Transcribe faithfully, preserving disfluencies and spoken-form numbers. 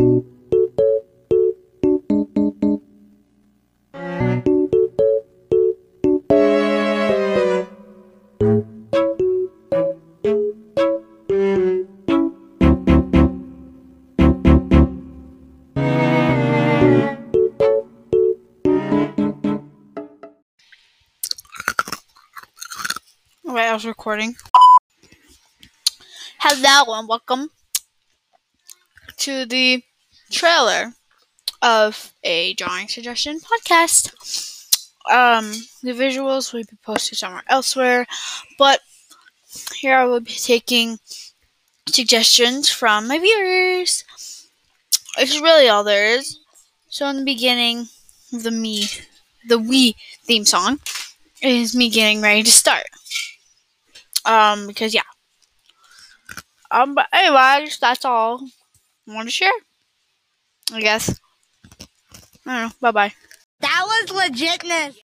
Alright, I was recording. Hello and welcome to the trailer of a drawing suggestion podcast. Um, the visuals will be posted somewhere elsewhere, but here I will be taking suggestions from my viewers. It's really all there is. So in the beginning, the me, the Wii theme song is me getting ready to start. Um, because, yeah. Um, but anyways, that's all I want to share, I guess. I don't know. Bye-bye. That was legitness.